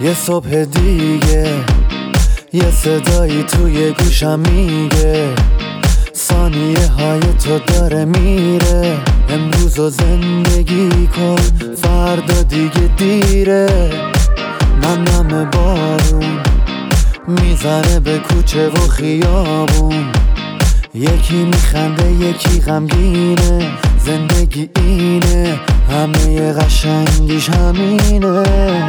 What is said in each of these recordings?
یه صبح دیگه یه صدایی توی گوشم میگه ثانیه های تو داره میره، امروزو زندگی کن فردا دیگه دیره. نم بارون میزنه به کوچه و خیابون، یکی میخنده یکی غمگینه، زندگی اینه همه قشنگیش همینه.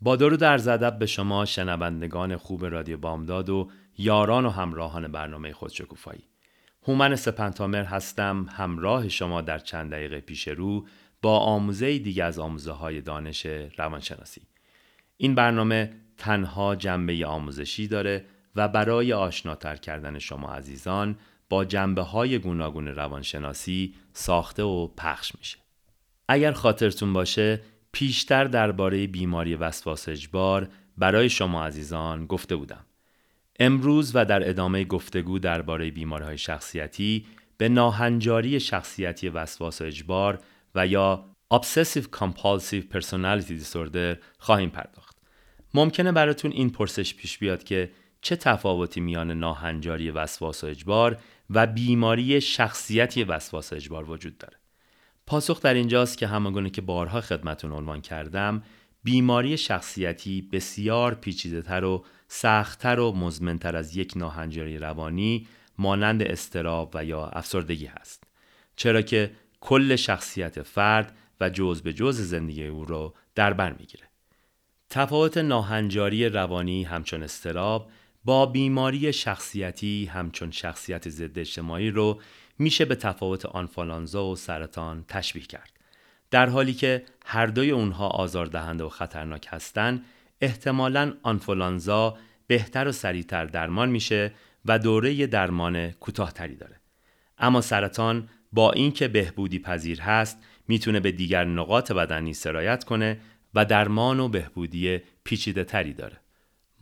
با درود و عرض ادب به شما شنوندگان خوب رادیو بامداد و یاران و همراهان برنامه خودشکوفایی. هومن سپنتامه هستم، همراه شما در چند دقیقه پیش رو با آموزه دیگه از آموزه های دانش روانشناسی. این برنامه تنها جنبه آموزشی داره و برای آشناتر کردن شما عزیزان با جنبه های گوناگون روانشناسی ساخته و پخش میشه. اگر خاطرتون باشه پیشتر درباره بیماری وسواس اجبار برای شما عزیزان گفته بودم. امروز و در ادامه گفتگو درباره بیماری‌های شخصیتی به ناهنجاری شخصیتی وسواس اجبار و یا obsessive compulsive personality disorder خواهیم پرداخت. ممکنه براتون این پرسش پیش بیاد که چه تفاوتی میان ناهنجاری وسواس اجبار و بیماری شخصیتی وسواس اجبار وجود داره؟ پاسخ در اینجاست که همانگونه که بارها خدمتون عنوان کردم، بیماری شخصیتی بسیار پیچیده‌تر و سخت‌تر و مزمن‌تر از یک ناهنجاری روانی مانند استراپ و یا افسردگی هست، چرا که کل شخصیت فرد و جزء به جزء زندگی او را در بر می‌گیره. تفاوت ناهنجاری روانی همچون استراپ با بیماری شخصیتی همچون شخصیت ضد اجتماعی رو میشه به تفاوت آنفولانزا و سرطان تشبیه کرد. در حالی که هر دوی اونها آزاردهنده و خطرناک هستن، احتمالاً آنفولانزا بهتر و سریعتر درمان میشه و دوره درمان کوتاه‌تری داره. اما سرطان با اینکه بهبودی پذیر هست، میتونه به دیگر نقاط بدنی سرایت کنه و درمان و بهبودی پیچیده‌تری داره.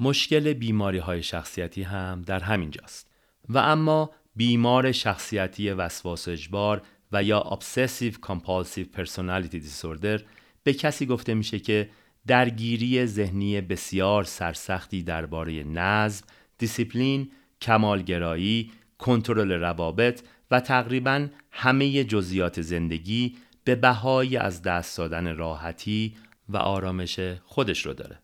مشکل بیماری‌های شخصیتی هم در همین جاست. و اما بیمار شخصیتی وسواس اجبار و یا obsessive compulsive personality disorder به کسی گفته میشه که درگیری ذهنی بسیار سرسختی درباره نظم، دیسیپلین، کمالگرایی، کنترل روابط و تقریباً همه جزئیات زندگی به بهای از دست دادن راحتی و آرامش خودش رو داره.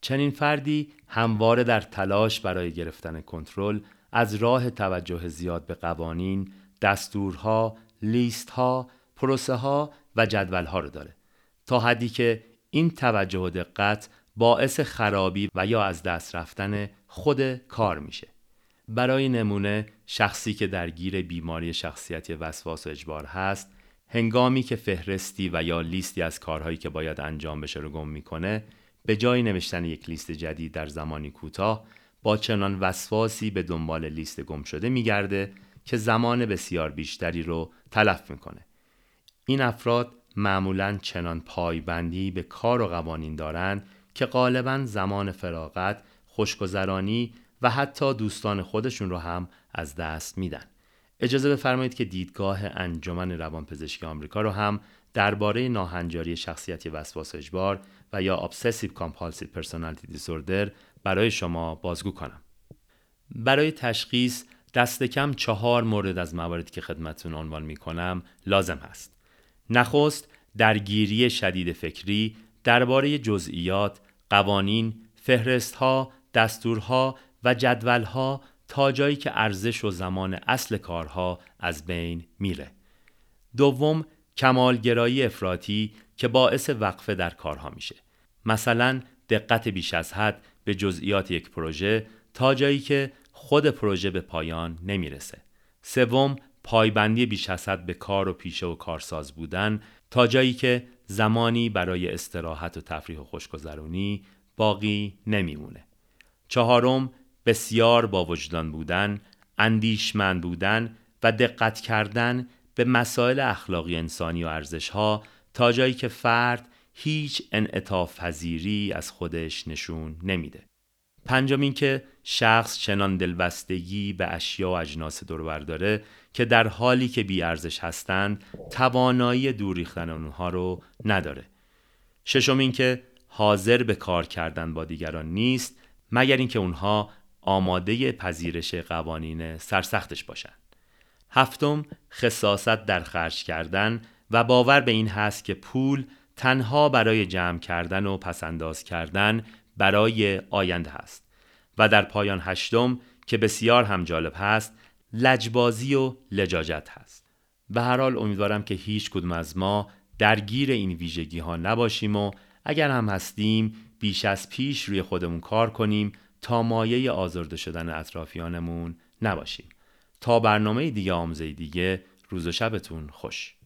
چنین فردی همواره در تلاش برای گرفتن کنترل از راه توجه زیاد به قوانین، دستورها، لیستها، پروسه‌ها و جدولها رو داره، تا حدی که این توجه و دقت باعث خرابی و یا از دست رفتن خود کار میشه. برای نمونه شخصی که درگیر بیماری شخصیتی وسواس اجبار هست، هنگامی که فهرستی و یا لیستی از کارهایی که باید انجام بشه رو گم میکنه، به جای نوشتن یک لیست جدید در زمانی کوتاه، با چنان وسواسی به دنبال لیست گم شده میگرده که زمان بسیار بیشتری رو تلف میکنه. این افراد معمولاً چنان پایبندی به کار و قوانین دارن که غالباً زمان فراغت، خوشگذرانی و حتی دوستان خودشون رو هم از دست میدن. اجازه بفرمایید که دیدگاه انجمن روانپزشکی آمریکا رو هم درباره ناهنجاری شخصیتی وسواس اجبار و یا obsessive compulsive personality disorder برای شما بازگو کنم. برای تشخیص دست کم 4 مورد از مواردی که خدمتتون عنوان می‌کنم لازم هست. نخست، درگیری شدید فکری درباره جزئیات، قوانین، فهرست‌ها، دستورها و جدول‌ها تا جایی که ارزش و زمان اصل کارها از بین میره. دوم، کمالگرایی افراطی که باعث وقفه در کارها میشه. مثلا دقت بیش از حد به جزئیات یک پروژه تا جایی که خود پروژه به پایان نمیرسه. سوم، پایبندی بیش از حد به کار و پیشه و کارساز بودن تا جایی که زمانی برای استراحت و تفریح و خوشگذرونی باقی نمیمونه. چهارم، بسیار با وجدان بودن، اندیشمند بودن و دقت کردن به مسائل اخلاقی انسانی و ارزش‌ها تا جایی که فرد هیچ انعطاف‌پذیری از خودش نشون نمیده. پنجم، این که شخص چنان دلبستگی به اشیا و اجناس دور و بر داره که در حالی که بی ارزش هستند توانایی دور ریختن اونها رو نداره. ششم، این که حاضر به کار کردن با دیگران نیست مگر اینکه اونها آماده پذیرش قوانین سرسختش باشن. هفتم، خساست در خرج کردن و باور به این هست که پول تنها برای جمع کردن و پسنداز کردن برای آینده هست. و در پایان هشتم که بسیار هم جالب هست، لجبازی و لجاجت هست. به هر حال امیدوارم که هیچ کدوم از ما درگیر این ویژگی ها نباشیم و اگر هم هستیم بیش از پیش روی خودمون کار کنیم تا مایه آزرده شدن اطرافیانمون نباشیم. تا برنامه دیگه آموزه دیگه، روز و شبتون خوش.